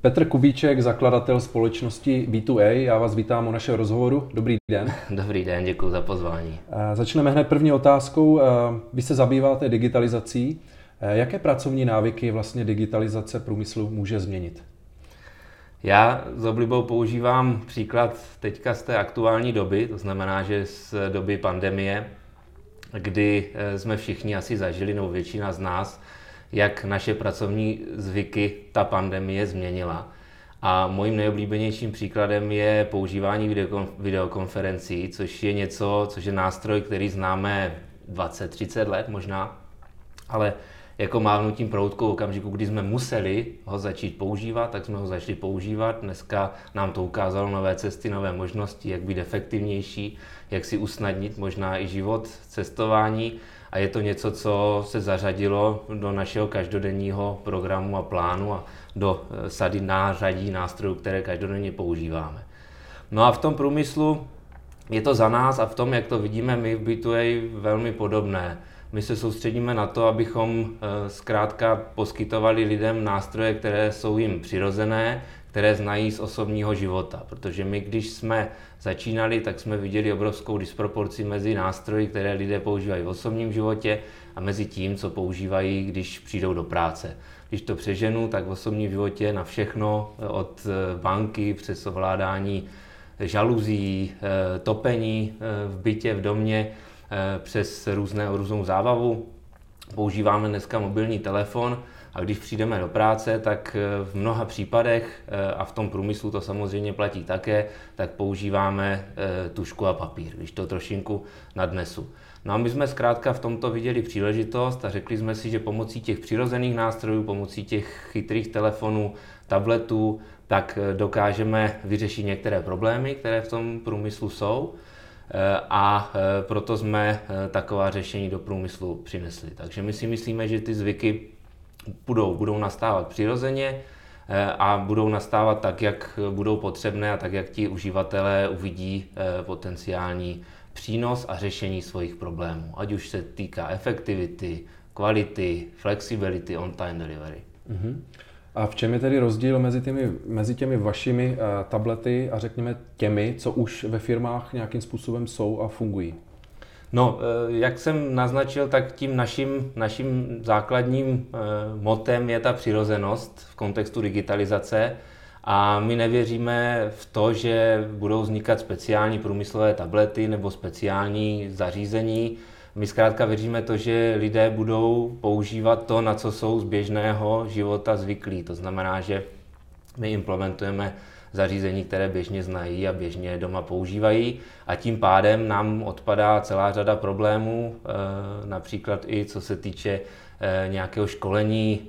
Petr Kubíček, zakladatel společnosti B2A, já vás vítám u našeho rozhovoru. Dobrý den. Dobrý den, děkuji za pozvání. Začneme hned první otázkou. Vy se zabýváte digitalizací. Jaké pracovní návyky vlastně digitalizace průmyslu může změnit? Já s oblibou používám příklad teďka z té aktuální doby, to znamená, že z doby pandemie, kdy jsme všichni asi zažili, nebo většina z nás, jak naše pracovní zvyky ta pandemie změnila. A mojím nejoblíbenějším příkladem je používání videokonferencí, což je něco, což je nástroj, který známe 20-30 let možná, ale jako mávnutím proutkou v okamžiku, kdy jsme museli ho začít používat, tak jsme ho začali používat. Dneska nám to ukázalo nové cesty, nové možnosti, jak být efektivnější, jak si usnadnit možná i život, cestování. A je to něco, co se zařadilo do našeho každodenního programu a plánu a do sady nářadí nástrojů, které každodenně používáme. No a v tom průmyslu je to za nás a v tom, jak to vidíme my v B2A, velmi podobné. My se soustředíme na to, abychom zkrátka poskytovali lidem nástroje, které jsou jim přirozené, které znají z osobního života. Protože my, když jsme začínali, tak jsme viděli obrovskou disproporci mezi nástroji, které lidé používají v osobním životě a mezi tím, co používají, když přijdou do práce. Když to přeženu, tak v osobním životě na všechno, od banky přes ovládání žaluzí, topení v bytě, v domě, přes různou zábavu. Používáme dneska mobilní telefon a když přijdeme do práce, tak v mnoha případech, a v tom průmyslu to samozřejmě platí také, tak používáme tužku a papír, když to trošinku nadnesu. No a my jsme zkrátka v tomto viděli příležitost a řekli jsme si, že pomocí těch přirozených nástrojů, pomocí těch chytrých telefonů, tabletů, tak dokážeme vyřešit některé problémy, které v tom průmyslu jsou. A proto jsme taková řešení do průmyslu přinesli. Takže my si myslíme, že ty zvyky budou nastávat přirozeně a budou nastávat tak, jak budou potřebné a tak, jak ti uživatelé uvidí potenciální přínos a řešení svých problémů. Ať už se týká efektivity, kvality, flexibility, on-time delivery. A v čem je tedy rozdíl mezi těmi vašimi tablety a řekněme těmi, co už ve firmách nějakým způsobem jsou a fungují? No, jak jsem naznačil, tak tím naším základním motem je ta přirozenost v kontextu digitalizace a my nevěříme v to, že budou vznikat speciální průmyslové tablety nebo speciální zařízení. My zkrátka věříme to, že lidé budou používat to, na co jsou z běžného života zvyklí. To znamená, že my implementujeme zařízení, které běžně znají a běžně doma používají a tím pádem nám odpadá celá řada problémů, například i co se týče nějakého školení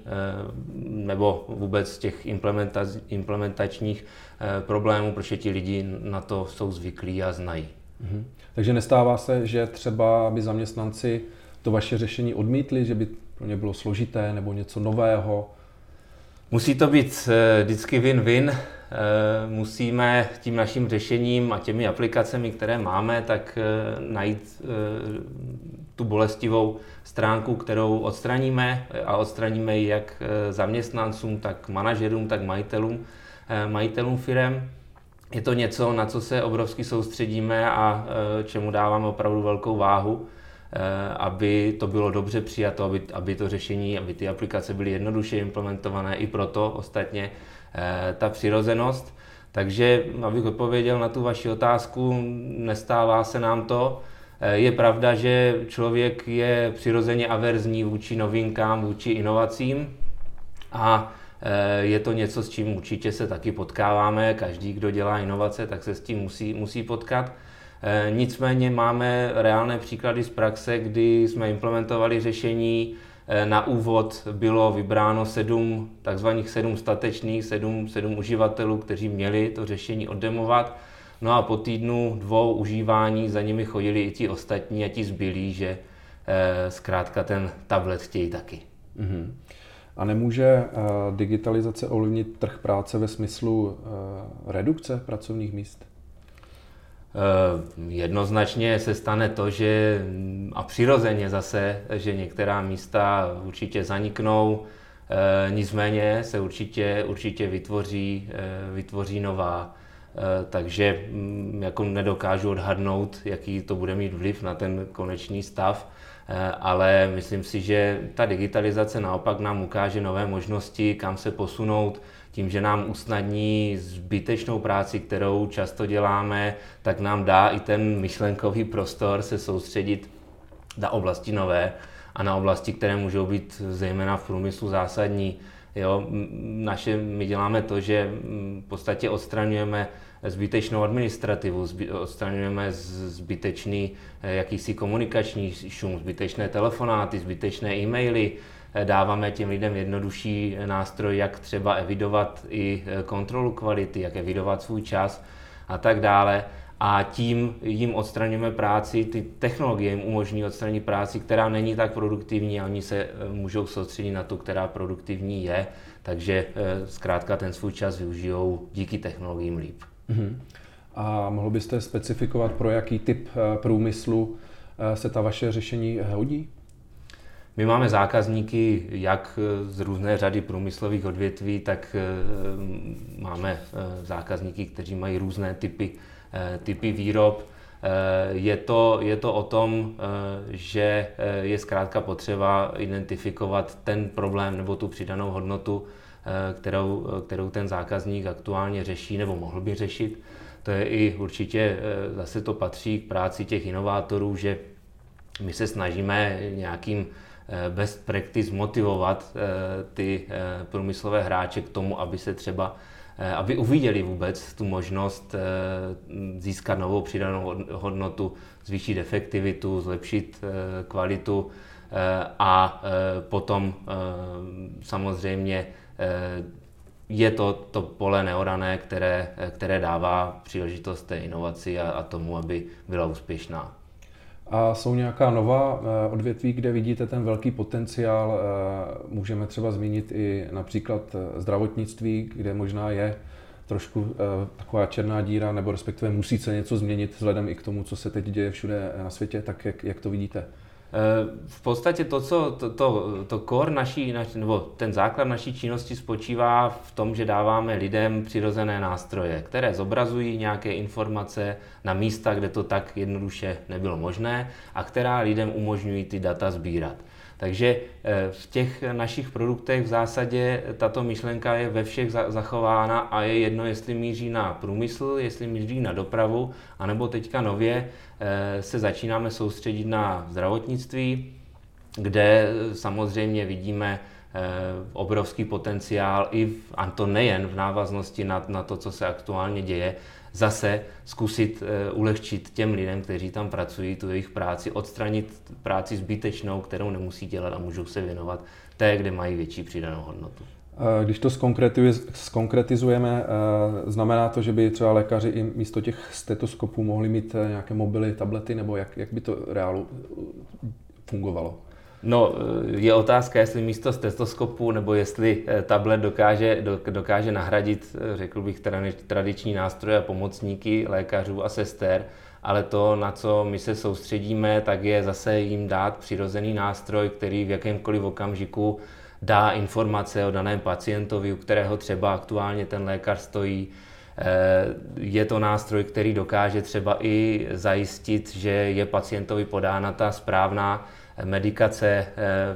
nebo vůbec těch implementačních problémů, protože ti lidi na to jsou zvyklí a znají. Takže nestává se, že třeba by zaměstnanci to vaše řešení odmítli, že by pro ně bylo složité nebo něco nového? Musí to být vždycky win-win. Musíme tím naším řešením a těmi aplikacemi, které máme, tak najít tu bolestivou stránku, kterou odstraníme a odstraníme ji jak zaměstnancům, tak manažerům, tak majitelům firem. Je to něco, na co se obrovsky soustředíme a čemu dáváme opravdu velkou váhu, aby to bylo dobře přijato, aby to řešení, aby ty aplikace byly jednoduše implementované, i proto ostatně ta přirozenost. Takže abych odpověděl na tu vaši otázku, nestává se nám to. Je pravda, že člověk je přirozeně averzní vůči novinkám, vůči inovacím a je to něco, s čím určitě se taky potkáváme. Každý, kdo dělá inovace, tak se s tím musí potkat. Nicméně máme reálné příklady z praxe, kdy jsme implementovali řešení. Na úvod bylo vybráno sedm uživatelů, kteří měli to řešení oddemovat. No a po týdnu, dvou užívání za nimi chodili i ti ostatní a ti zbylí, že zkrátka ten tablet chtějí taky. A nemůže digitalizace ovlivnit trh práce ve smyslu redukce pracovních míst? Jednoznačně se stane to, že a přirozeně zase, že některá místa určitě zaniknou, nicméně se určitě vytvoří nová. Takže jako nedokážu odhadnout, jaký to bude mít vliv na ten konečný stav, ale myslím si, že ta digitalizace naopak nám ukáže nové možnosti, kam se posunout, tím, že nám usnadní zbytečnou práci, kterou často děláme, tak nám dá i ten myšlenkový prostor se soustředit na oblasti nové a na oblasti, které můžou být zejména v průmyslu zásadní. Jo, my děláme to, že v podstatě odstraňujeme zbytečnou administrativu, odstraňujeme zbytečný jakýsi komunikační šum, zbytečné telefonáty, zbytečné e-maily. Dáváme těm lidem jednodušší nástroj, jak třeba evidovat i kontrolu kvality, jak evidovat svůj čas a tak dále. A tím jim odstraňujeme práci, ty technologie jim umožní odstranit práci, která není tak produktivní a oni se můžou soustředit na tu, která produktivní je. Takže zkrátka ten svůj čas využijou díky technologiím líp. A mohl byste specifikovat, pro jaký typ průmyslu se ta vaše řešení hodí? My máme zákazníky jak z různé řady průmyslových odvětví, tak máme zákazníky, kteří mají různé typy výrob. Je to o tom, že je zkrátka potřeba identifikovat ten problém nebo tu přidanou hodnotu, kterou ten zákazník aktuálně řeší nebo mohl by řešit. To je i určitě, zase to patří k práci těch inovátorů, že my se snažíme nějakým best practice motivovat ty průmyslové hráče k tomu, aby uviděli vůbec tu možnost získat novou přidanou hodnotu, zvýšit efektivitu, zlepšit kvalitu a potom samozřejmě je to pole neorané, které dává příležitost té inovaci a tomu, aby byla úspěšná. A jsou nějaká nová odvětví, kde vidíte ten velký potenciál? Můžeme třeba zmínit i například zdravotnictví, kde možná je trošku taková černá díra, nebo respektive musí se něco změnit vzhledem i k tomu, co se teď děje všude na světě, tak jak to vidíte? V podstatě ten základ naší činnosti spočívá v tom, že dáváme lidem přirozené nástroje, které zobrazují nějaké informace na místa, kde to tak jednoduše nebylo možné a která lidem umožňují ty data sbírat. Takže v těch našich produktech v zásadě tato myšlenka je ve všech zachována a je jedno, jestli míří na průmysl, jestli míří na dopravu, anebo teďka nově se začínáme soustředit na zdravotnictví, kde samozřejmě vidíme obrovský potenciál a to nejen v návaznosti na to, co se aktuálně děje, zase zkusit ulehčit těm lidem, kteří tam pracují, tu jejich práci, odstranit práci zbytečnou, kterou nemusí dělat a můžou se věnovat té, kde mají větší přidanou hodnotu. Když to zkonkretizujeme, znamená to, že by třeba lékaři i místo těch stetoskopů mohli mít nějaké mobily, tablety, nebo jak by to reálu fungovalo? No, je otázka, jestli místo stetoskopu nebo jestli tablet dokáže nahradit, řekl bych, tradiční nástroje a pomocníky lékařů a sester, ale to, na co my se soustředíme, tak je zase jim dát přirozený nástroj, který v jakémkoliv okamžiku dá informace o daném pacientovi, u kterého třeba aktuálně ten lékař stojí. Je to nástroj, který dokáže třeba i zajistit, že je pacientovi podána ta správná medikace,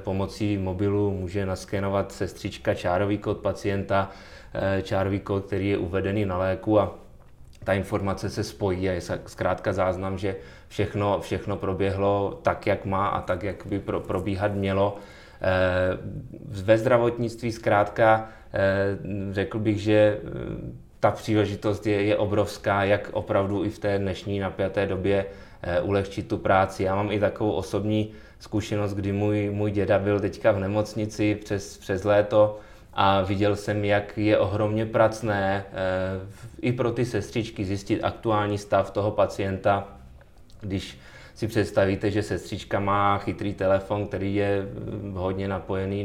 pomocí mobilu může naskenovat sestřička čárový kód pacienta, čárový kód, který je uvedený na léku a ta informace se spojí a je zkrátka záznam, že všechno proběhlo tak, jak má a tak, jak by probíhat mělo. Ve zdravotnictví zkrátka řekl bych, že ta příležitost je obrovská, jak opravdu i v té dnešní napjaté době ulehčit tu práci. Já mám i takovou osobní zkušenost, kdy můj děda byl teďka v nemocnici přes léto a viděl jsem, jak je ohromně pracné i pro ty sestřičky zjistit aktuální stav toho pacienta. Když si představíte, že sestřička má chytrý telefon, který je hodně napojený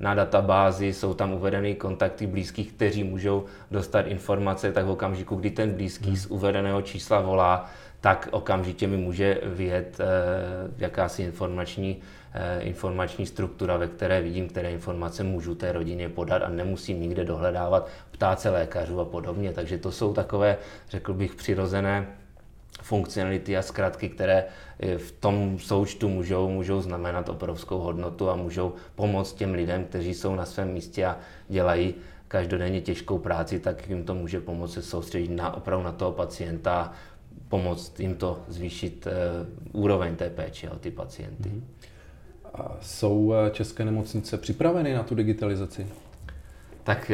na databázi, jsou tam uvedeny kontakty blízkých, kteří můžou dostat informace, tak v okamžiku, kdy ten blízký z uvedeného čísla volá, tak okamžitě mi může vyjet jakási informační struktura, ve které vidím, které informace můžu té rodině podat a nemusím nikde dohledávat, ptát se lékařů a podobně. Takže to jsou takové, řekl bych, přirozené funkcionality a zkratky, které v tom součtu můžou znamenat obrovskou hodnotu a můžou pomoct těm lidem, kteří jsou na svém místě a dělají každodenně těžkou práci, tak jim to může pomoct se soustředit opravdu na toho pacienta a pomoct jim to zvýšit úroveň té péče o ty pacienty. A jsou české nemocnice připraveny na tu digitalizaci? Tak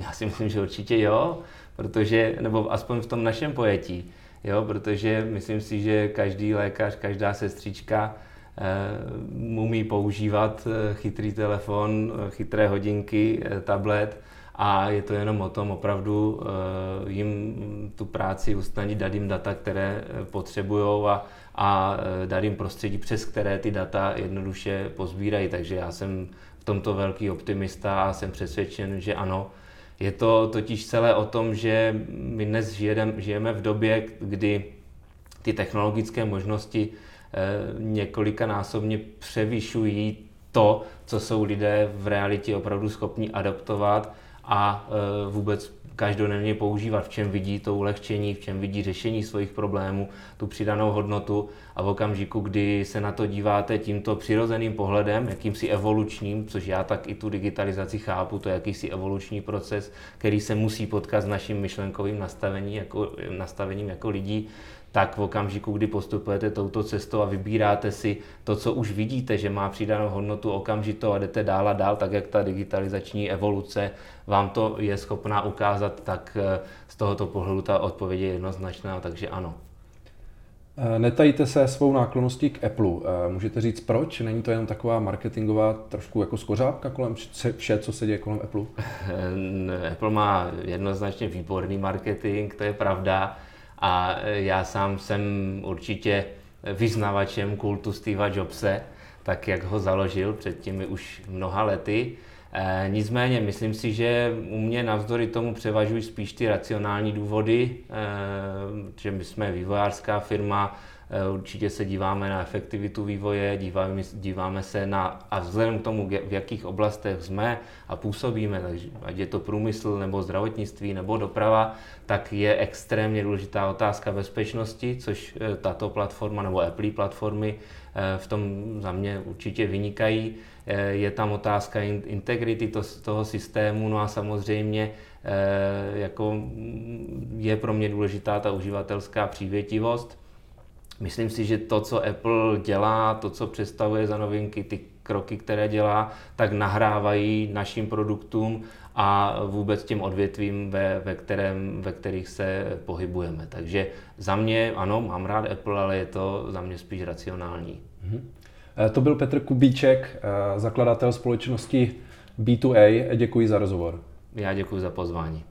já si myslím, že určitě jo, protože, nebo aspoň v tom našem pojetí. Jo, protože myslím si, že každý lékař, každá sestřička umí používat chytrý telefon, chytré hodinky, tablet a je to jenom o tom opravdu jim tu práci usnadnit, dát jim data, které potřebujou a dát jim prostředí, přes které ty data jednoduše pozbírají. Takže já jsem v tomto velký optimista a jsem přesvědčen, že ano. Je to totiž celé o tom, že my dnes žijeme v době, kdy ty technologické možnosti několikanásobně převyšují to, co jsou lidé v realitě opravdu schopni adaptovat a vůbec každodenně používat, v čem vidí to ulehčení, v čem vidí řešení svých problémů, tu přidanou hodnotu a v okamžiku, kdy se na to díváte tímto přirozeným pohledem, jakýmsi evolučním, což já tak i tu digitalizaci chápu, to je jakýsi evoluční proces, který se musí potkat s naším myšlenkovým nastavením jako lidí, tak v okamžiku, kdy postupujete touto cestou a vybíráte si to, co už vidíte, že má přidanou hodnotu okamžitou a jdete dál a dál, tak jak ta digitalizační evoluce vám to je schopná ukázat, tak z tohoto pohledu ta odpověď je jednoznačná, takže ano. Netajíte se svou náklonností k Apple. Můžete říct proč? Není to jenom taková marketingová trošku jako skořápka kolem vše, co se děje kolem Apple? Apple má jednoznačně výborný marketing, to je pravda. A já sám jsem určitě vyznavačem kultu Steva Jobse, tak jak ho založil před těmi už mnoha lety. Nicméně myslím si, že u mě navzdory tomu převažují spíš ty racionální důvody, že my jsme vývojářská firma, určitě se díváme na efektivitu vývoje, díváme se a vzhledem k tomu, v jakých oblastech jsme a působíme, takže ať je to průmysl, nebo zdravotnictví, nebo doprava, tak je extrémně důležitá otázka bezpečnosti, což tato platforma nebo Apple platformy v tom za mě určitě vynikají. Je tam otázka integrity toho systému, no a samozřejmě jako je pro mě důležitá ta uživatelská přívětivost. Myslím si, že to, co Apple dělá, to, co představuje za novinky, ty kroky, které dělá, tak nahrávají našim produktům a vůbec těm odvětvím, ve kterých se pohybujeme. Takže za mě, ano, mám rád Apple, ale je to za mě spíš racionální. To byl Petr Kubíček, zakladatel společnosti B2A. Děkuji za rozhovor. Já děkuji za pozvání.